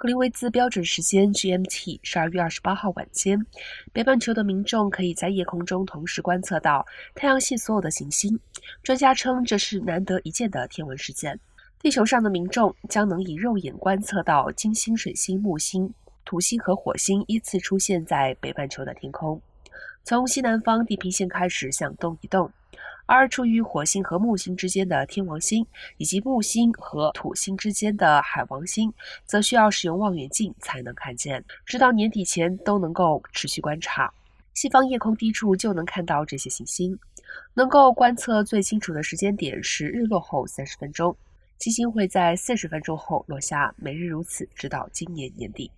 格林威兹标准时间 GMT 12月28号晚间，北半球的民众可以在夜空中同时观测到太阳系所有的行星。专家称这是难得一见的天文事件。地球上的民众将能以肉眼观测到金星、水星、木星、土星和火星依次出现在北半球的天空。从西南方地平线开始向东移动，而处于火星和木星之间的天王星，以及木星和土星之间的海王星，则需要使用望远镜才能看见，直到年底前都能够持续观察。西方夜空低处就能看到这些行星，能够观测最清楚的时间点是日落后30分钟，金星会在40分钟后落下，每日如此，直到今年年底。